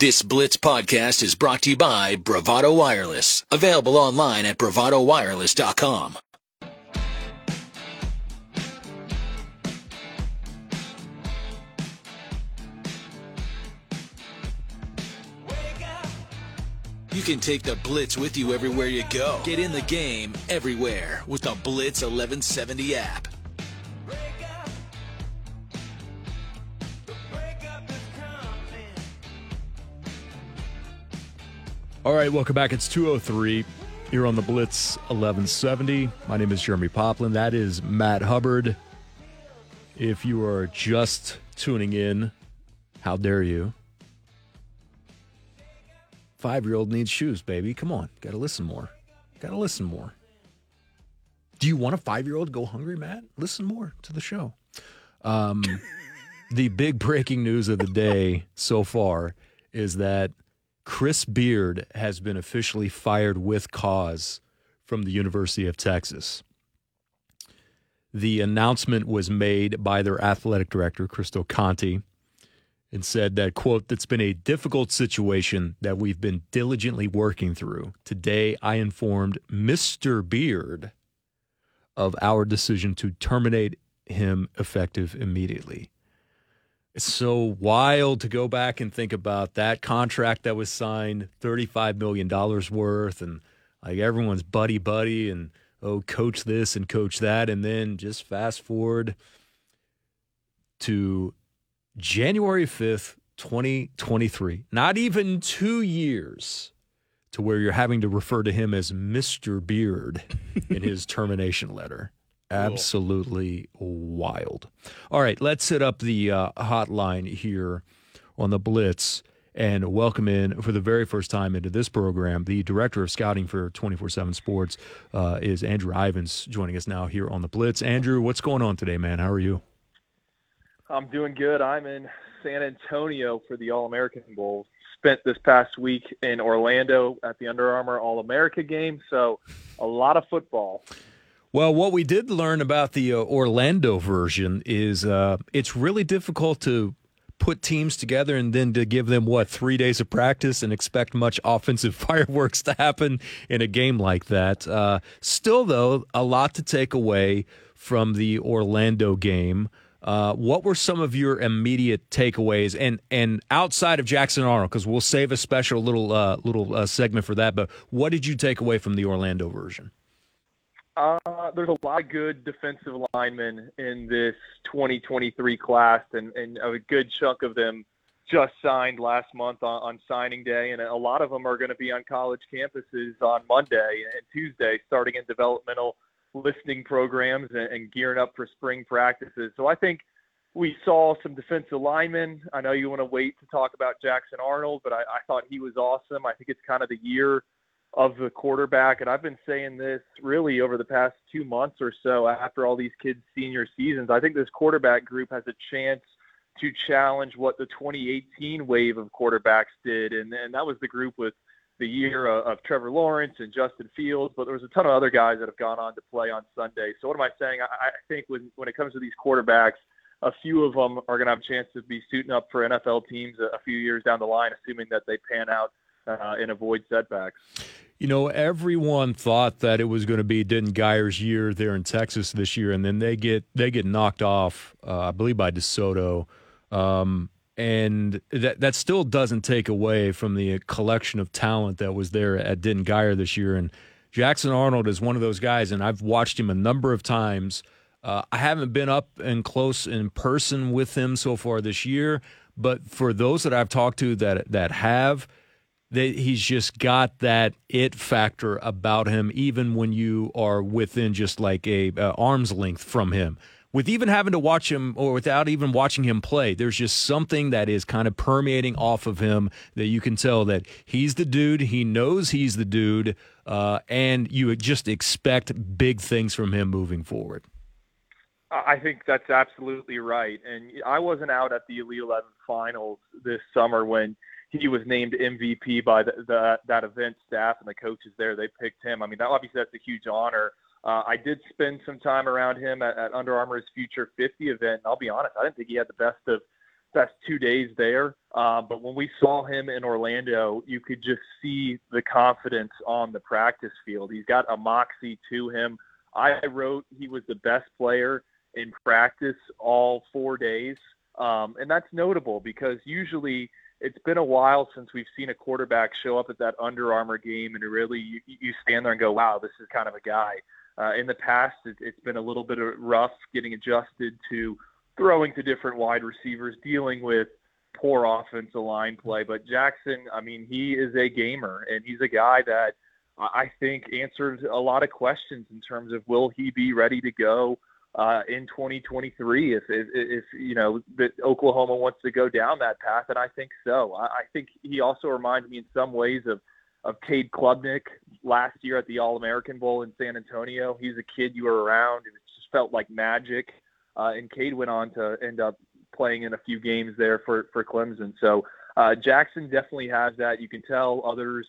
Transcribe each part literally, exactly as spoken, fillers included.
This Blitz podcast is brought to you by Bravado Wireless. Available online at bravado wireless dot com. You can take the Blitz with you everywhere you go. Get in the game everywhere with the Blitz eleven seventy app. All right, welcome back. It's two oh three here on the Blitz eleven seventy. My name is Jeremie Poplin. That is Matt Hubbard. If you are just tuning in, how dare you? Five-year-old needs shoes, baby. Come on. Got to listen more. Got to listen more. Do you want a five-year-old to go hungry, Matt? Listen more to the show. Um, the big breaking news of the day so far is that Chris Beard has been officially fired with cause from the University of Texas. The announcement was made by their athletic director, Chris Del Conte, and said that, quote, "That's been a difficult situation that we've been diligently working through. Today, I informed Mister Beard of our decision to terminate him effective immediately." It's so wild to go back and think about that contract that was signed, thirty-five million dollars worth, and like everyone's buddy-buddy, and oh, coach this and coach that, and then just fast forward to January fifth, twenty twenty-three, not even two years to where you're having to refer to him as Mister Beard in his termination letter. Absolutely wild. All right, let's hit up the uh, hotline here on the Blitz and welcome in, for the very first time into this program, the director of scouting for twenty-four seven sports uh, is Andrew Ivins, joining us now here on the Blitz. Andrew, what's going on today, man? How are you? I'm doing good. I'm in San Antonio for the All-American Bowl. Spent this past week in Orlando at the Under Armour All-America game, so a lot of football. Well, what we did learn about the uh, Orlando version is uh, it's really difficult to put teams together and then to give them, what, three days of practice and expect much offensive fireworks to happen in a game like that. Uh, still, though, a lot to take away from the Orlando game. Uh, what were some of your immediate takeaways, and and outside of Jackson Arnold, because we'll save a special little uh, little uh, segment for that, but what did you take away from the Orlando version? Uh, there's a lot of good defensive linemen in this twenty twenty-three class, and, and a good chunk of them just signed last month on, on signing day, and a lot of them are going to be on college campuses on Monday and Tuesday, starting in developmental listening programs and, and gearing up for spring practices. So I think we saw some defensive linemen. I know you want to wait to talk about Jackson Arnold, but I, I thought he was awesome. I think it's kind of the year of the quarterback, and I've been saying this really over the past two months or so after all these kids' senior seasons. I think this quarterback group has a chance to challenge what the twenty eighteen wave of quarterbacks did, and, and that was the group with the year of, of Trevor Lawrence and Justin Fields, but there was a ton of other guys that have gone on to play on Sunday. So what am I saying? I, I think when, when it comes to these quarterbacks, a few of them are going to have a chance to be suiting up for N F L teams a, a few years down the line, assuming that they pan out Uh, and avoid setbacks. You know, everyone thought that it was going to be Denton Geyer's year there in Texas this year, and then they get they get knocked off, uh, I believe, by DeSoto. Um, and that that still doesn't take away from the collection of talent that was there at Denton Geyer this year. And Jackson Arnold is one of those guys, and I've watched him a number of times. Uh, I haven't been up and close in person with him so far this year, but for those that I've talked to that that have, They, he's just got that it factor about him, even when you are within just like a uh, arm's length from him. With even having to watch him or without even watching him play, there's just something that is kind of permeating off of him that you can tell that he's the dude, he knows he's the dude, uh, and you would just expect big things from him moving forward. I think that's absolutely right. And I wasn't out at the Elite eleven finals this summer when he was named M V P by the, the, that event staff and the coaches there. They picked him. I mean, that, obviously that's a huge honor. Uh, I did spend some time around him at, at Under Armour's Future fifty event, and I'll be honest, I didn't think he had the best of best two days there. Uh, but when we saw him in Orlando, you could just see the confidence on the practice field. He's got a moxie to him. I wrote he was the best player in practice all four days. Um, and that's notable because usually it's been a while since we've seen a quarterback show up at that Under Armour game and really you, you stand there and go, wow, this is kind of a guy. Uh, in the past, it, it's been a little bit of rough getting adjusted to throwing to different wide receivers, dealing with poor offensive line play. But Jackson, I mean, he is a gamer, and he's a guy that I think answers a lot of questions in terms of will he be ready to go uh, in twenty twenty-three if, if, if you know, that Oklahoma wants to go down that path, and I think so. I, I think he also reminds me in some ways of, of Cade Klubnick last year at the All-American Bowl in San Antonio. He's a kid you were around, and it just felt like magic. Uh, and Cade went on to end up playing in a few games there for, for Clemson. So uh, Jackson definitely has that. You can tell others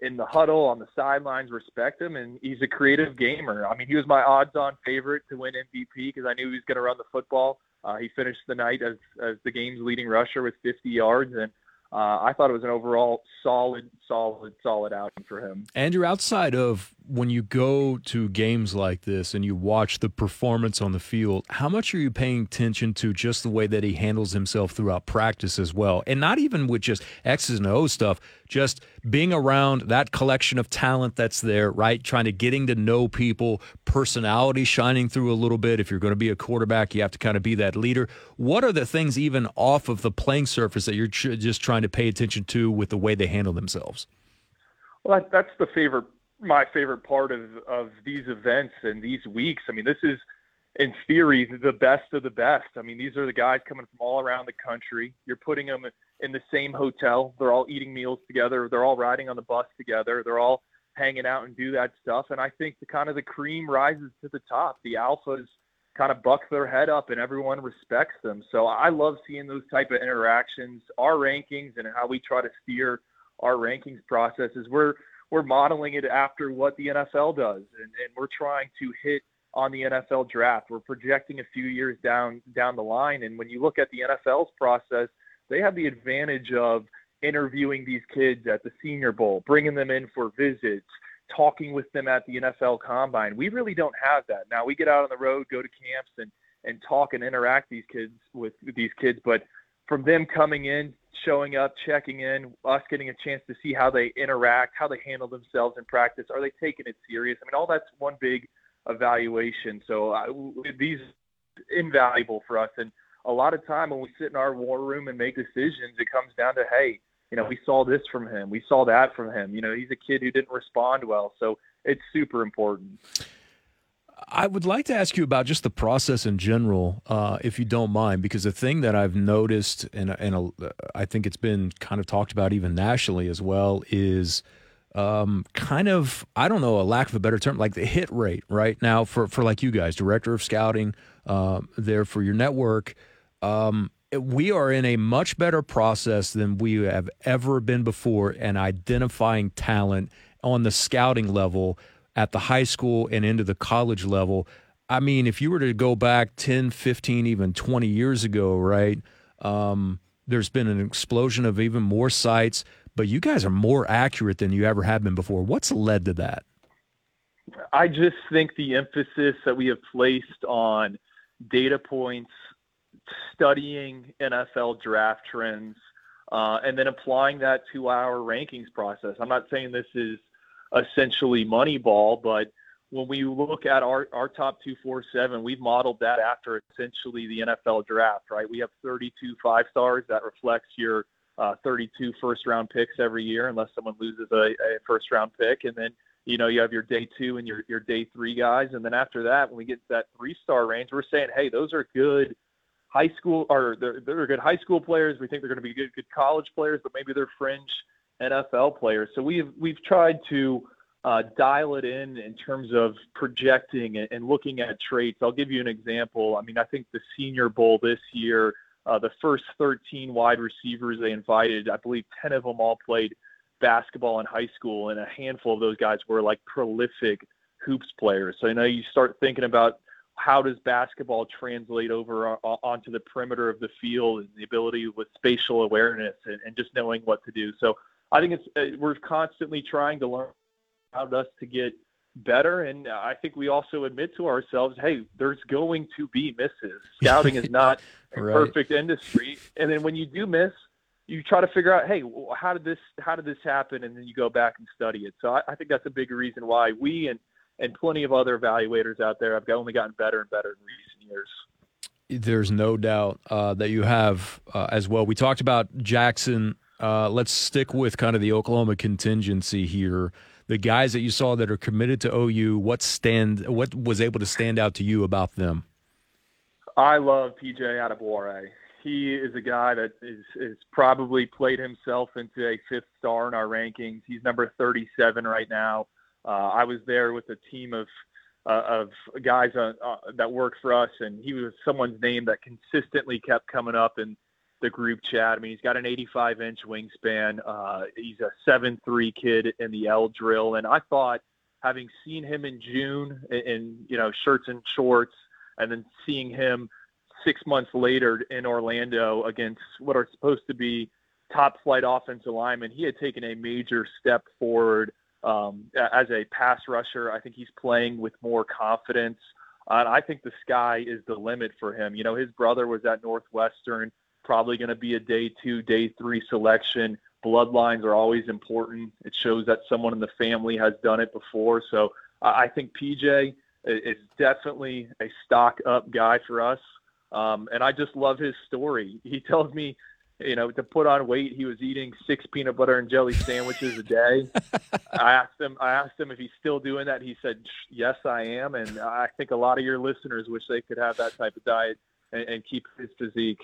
in the huddle, on the sidelines, respect him, and he's a creative gamer. I mean, he was my odds-on favorite to win M V P because I knew he was going to run the football. Uh, he finished the night as, as the game's leading rusher with fifty yards, and uh, I thought it was an overall solid, solid, solid outing for him. Andrew, outside of when you go to games like this and you watch the performance on the field, how much are you paying attention to just the way that he handles himself throughout practice as well? And not even with just X's and O's stuff, just being around that collection of talent that's there, right? Trying to getting to know people, personality shining through a little bit. If you're going to be a quarterback, you have to kind of be that leader. What are the things even off of the playing surface that you're just trying to pay attention to with the way they handle themselves? Well, that's the favorite my favorite part of, of these events and these weeks. I mean, this is, in theory, the best of the best. I mean, these are the guys coming from all around the country. You're putting them in the same hotel. They're all eating meals together. They're all riding on the bus together. They're all hanging out and do that stuff. And I think the kind of the cream rises to the top. The alphas kind of buck their head up and everyone respects them. So I love seeing those type of interactions. Our rankings and how we try to steer our rankings processes, we're, We're modeling it after what the N F L does, and, and we're trying to hit on the N F L draft. We're projecting a few years down down the line, and when you look at the N F L's process, they have the advantage of interviewing these kids at the Senior Bowl, bringing them in for visits, talking with them at the N F L Combine. We really don't have that. Now, we get out on the road, go to camps, and, and talk and interact these kids with, with these kids, but from them coming in, showing up, checking in, us getting a chance to see how they interact, how they handle themselves in practice. Are they taking it serious? I mean, all that's one big evaluation. So I, these are invaluable for us. And a lot of time when we sit in our war room and make decisions, it comes down to, hey, you know, we saw this from him. We saw that from him. You know, he's a kid who didn't respond well. So it's super important. I would like to ask you about just the process in general, uh, if you don't mind, because the thing that I've noticed, and, and uh, I think it's been kind of talked about even nationally as well, is um, kind of, I don't know, a lack of a better term, like the hit rate right now for, for like you guys, director of scouting uh, there for your network. Um, we are in a much better process than we have ever been before in identifying talent on the scouting level at the high school and into the college level. I mean, if you were to go back ten, fifteen, even twenty years ago, right, um, there's been an explosion of even more sites, but you guys are more accurate than you ever have been before. What's led to that? I just think the emphasis that we have placed on data points, studying N F L draft trends, uh, and then applying that to our rankings process. I'm not saying this is essentially Moneyball, but when we look at our, our top two forty-seven, we've modeled that after essentially the N F L draft, right? We have thirty-two five-stars. That reflects your uh, thirty-two first-round picks every year, unless someone loses a, a first-round pick. And then, you know, you have your day two and your, your day three guys. And then after that, when we get to that three-star range, we're saying, hey, those are good high school or they're, they're good high school players. We think they're going to be good, good college players, but maybe they're fringe N F L players. So we've we've tried to uh, dial it in in terms of projecting and, and looking at traits. I'll give you an example. I mean, I think the Senior Bowl this year, uh, the first thirteen wide receivers they invited, I believe ten of them all played basketball in high school, and a handful of those guys were like prolific hoops players. So, you know, you start thinking about how does basketball translate over onto the perimeter of the field and the ability with spatial awareness and, and just knowing what to do. So I think it's, we're constantly trying to learn how us to get better. And I think we also admit to ourselves, hey, there's going to be misses. Scouting is not a right. perfect industry. And then when you do miss, you try to figure out, hey, how did this, how did this happen? And then you go back and study it. So I, I think that's a big reason why we, and, and plenty of other evaluators out there, I've only gotten better and better in recent years. There's no doubt uh, that you have uh, as well. We talked about Jackson. Uh, let's stick with kind of the Oklahoma contingency here. The guys that you saw that are committed to O U, what stand, what was able to stand out to you about them? I love P J. Adebawore. He is a guy that is, is probably played himself into a fifth star in our rankings. He's number thirty-seven right now. Uh, I was there with a team of uh, of guys uh, uh, that worked for us, and he was someone's name that consistently kept coming up in the group chat. I mean, he's got an eighty-five inch wingspan. Uh, he's a seven three kid in the L drill, and I thought, having seen him in June in, in you know shirts and shorts, and then seeing him six months later in Orlando against what are supposed to be top-flight offensive linemen, he had taken a major step forward. Um, as a pass rusher, I think he's playing with more confidence. Uh, and I think the sky is the limit for him. You know, his brother was at Northwestern, probably going to be a day two, day three selection. Bloodlines are always important. It shows that someone in the family has done it before. So uh, I think P J is definitely a stock up guy for us. Um, and I just love his story. He tells me, you know, to put on weight, he was eating six peanut butter and jelly sandwiches a day. I asked him, I asked him if he's still doing that. He said, yes, I am. And I think a lot of your listeners wish they could have that type of diet and, and keep his physique.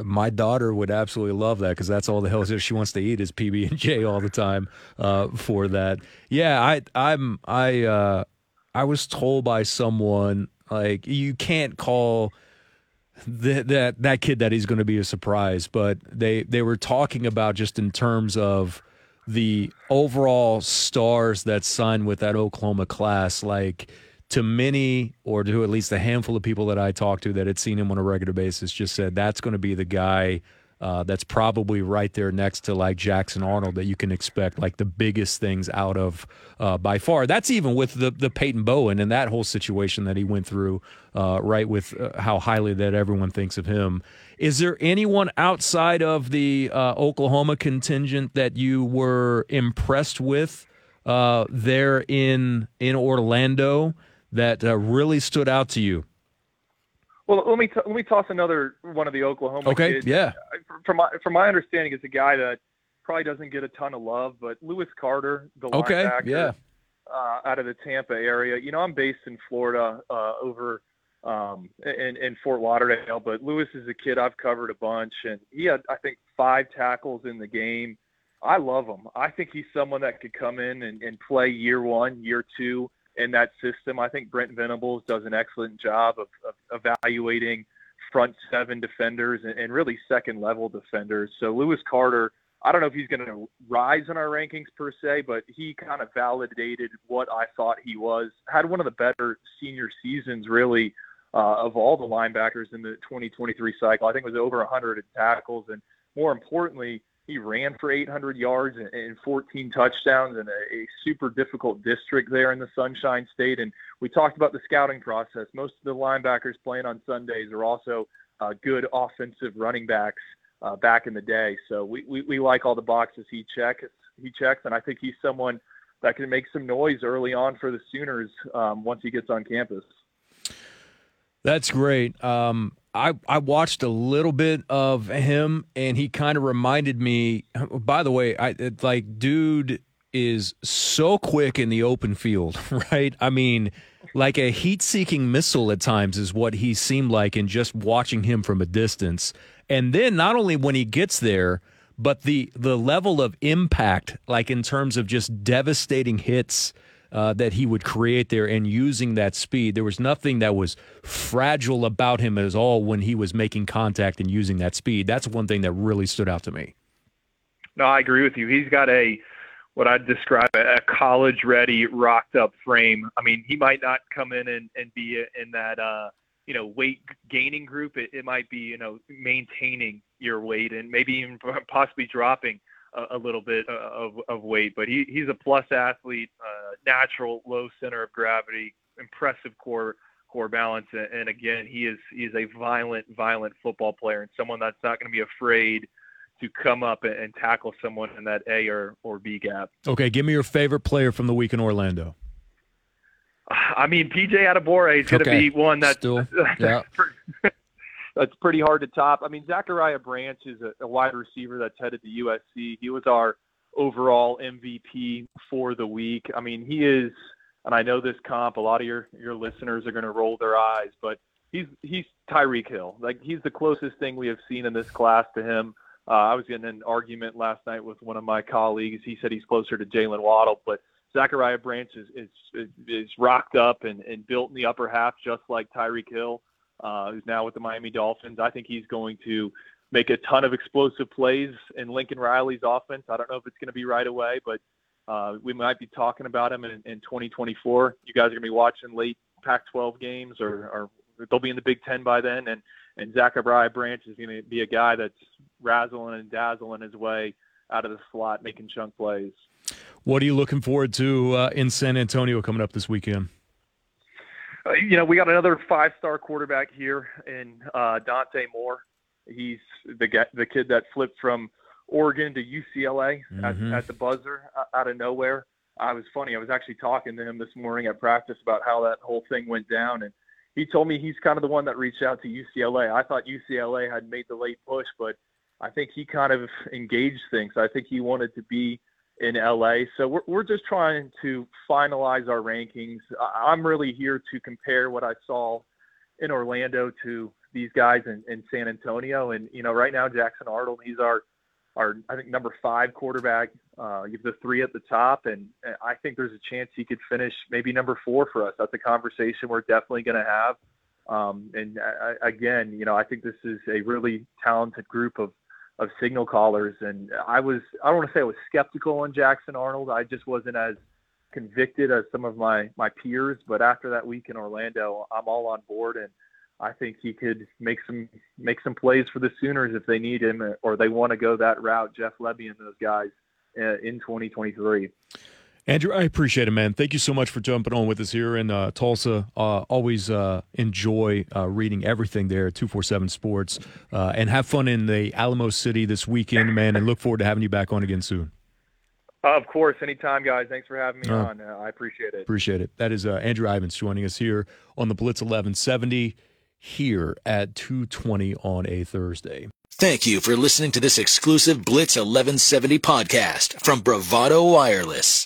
My daughter would absolutely love that, because that's all the hell she wants to eat is P B and J all the time uh, for that. Yeah, I, I'm, I, uh, I was told by someone, like, you can't call That, that that kid that he's going to be a surprise, but they, they were talking about just in terms of the overall stars that signed with that Oklahoma class. Like, to many, or to at least a handful of people that I talked to that had seen him on a regular basis, just said that's going to be the guy uh, that's probably right there next to like Jackson Arnold that you can expect like the biggest things out of uh, by far. That's even with the the Peyton Bowen and that whole situation that he went through, uh, right, with uh, how highly that everyone thinks of him. Is there anyone outside of the uh, Oklahoma contingent that you were impressed with uh, there in in Orlando that uh, really stood out to you? Well, let me t- let me toss another one of the Oklahoma okay, kids. Yeah. From my from my understanding, it's a guy that probably doesn't get a ton of love, but Lewis Carter, the okay, linebacker, yeah. uh, out of the Tampa area. You know, I'm based in Florida, uh, over um, in in Fort Lauderdale, but Lewis is a kid I've covered a bunch, and he had, I think, five tackles in the game. I love him. I think he's someone that could come in and, and play year one, year two in that system. I think Brent Venables does an excellent job of, of evaluating front seven defenders and, and really second level defenders. So Lewis Carter, I don't know if he's going to rise in our rankings per se, but he kind of validated what I thought he was. Had one of the better senior seasons, really, uh, of all the linebackers in the twenty twenty-three cycle. I think it was over one hundred tackles, and more importantly, he ran for eight hundred yards and fourteen touchdowns in a super difficult district there in the Sunshine State. And we talked about the scouting process. Most of the linebackers playing on Sundays are also uh, good offensive running backs uh, back in the day. So we, we, we like all the boxes he checks, he checks. And I think he's someone that can make some noise early on for the Sooners um, once he gets on campus. That's great. Um, I, I watched a little bit of him, and he kind of reminded me, by the way, I it, like, dude is so quick in the open field, right? I mean, like a heat-seeking missile at times is what he seemed like in just watching him from a distance. And then not only when he gets there, but the, the level of impact, like in terms of just devastating hits Uh, that he would create there, and using that speed. There was nothing that was fragile about him at all when he was making contact and using that speed. That's one thing that really stood out to me. No, I agree with you. He's got a what I'd describe a college-ready, rocked-up frame. I mean, he might not come in and, and be in that, uh, you know, weight-gaining group. It, it might be, you know, maintaining your weight and maybe even possibly dropping a, a little bit of, of weight. But he, he's a plus athlete, uh, natural low center of gravity, impressive core core balance. And, again, he is, he is a violent, violent football player and someone that's not going to be afraid to come up and tackle someone in that A or, or B gap. Okay, give me your favorite player from the week in Orlando. I mean, P J. Adebawore is going to okay. be one that's, Still, yeah. that's pretty hard to top. I mean, Zachariah Branch is a, a wide receiver that's headed to U S C. He was our overall M V P for the week. I mean, he is, and I know this comp, a lot of your, your listeners are going to roll their eyes, but he's he's Tyreek Hill. Like, he's the closest thing we have seen in this class to him. Uh, I was in an argument last night with one of my colleagues. He said he's closer to Jalen Waddell, but Zachariah Branch is is, is rocked up and, and built in the upper half, just like Tyreek Hill, uh, who's now with the Miami Dolphins. I think he's going to make a ton of explosive plays in Lincoln Riley's offense. I don't know if it's going to be right away, but uh, we might be talking about him in, in twenty twenty-four. You guys are going to be watching late Pac twelve games, or, or they'll be in the Big Ten by then, and And Zachariah Branch is going to be a guy that's razzling and dazzling his way out of the slot, making chunk plays. What are you looking forward to uh, in San Antonio coming up this weekend? Uh, you know, we got another five-star quarterback here in uh, Dante Moore. He's the guy, the kid that flipped from Oregon to U C L A mm-hmm. at, at the buzzer out of nowhere. I was funny. I was actually talking to him this morning at practice about how that whole thing went down, and he told me he's kind of the one that reached out to U C L A. I thought U C L A had made the late push, but I think he kind of engaged things. I think he wanted to be in L A. So we're we're just trying to finalize our rankings. I'm really here to compare what I saw in Orlando to these guys in, in San Antonio. And, you know, right now, Jackson Arnold, he's our, our I think, number five quarterback. Uh, you have the three at the top, and I think there's a chance he could finish maybe number four for us. That's a conversation we're definitely going to have. Um, and I, again, you know, I think this is a really talented group of, of signal callers. And I was, I don't want to say I was skeptical on Jackson Arnold. I just wasn't as convicted as some of my, my peers. But after that week in Orlando, I'm all on board. And I think he could make some, make some plays for the Sooners if they need him, or they want to go that route, Jeff Lebby and those guys, in twenty twenty-three. Andrew, I appreciate it, man. Thank you so much for jumping on with us here in uh, Tulsa. Uh, always uh, enjoy uh, reading everything there at two forty-seven Sports. Uh, and have fun in the Alamo City this weekend, man, and look forward to having you back on again soon. Uh, of course. Anytime, guys. Thanks for having me uh, on. Uh, I appreciate it. Appreciate it. That is uh, Andrew Ivins joining us here on the Blitz eleven seventy here at two twenty on a Thursday. Thank you for listening to this exclusive Blitz eleven seventy podcast from Bravado Wireless.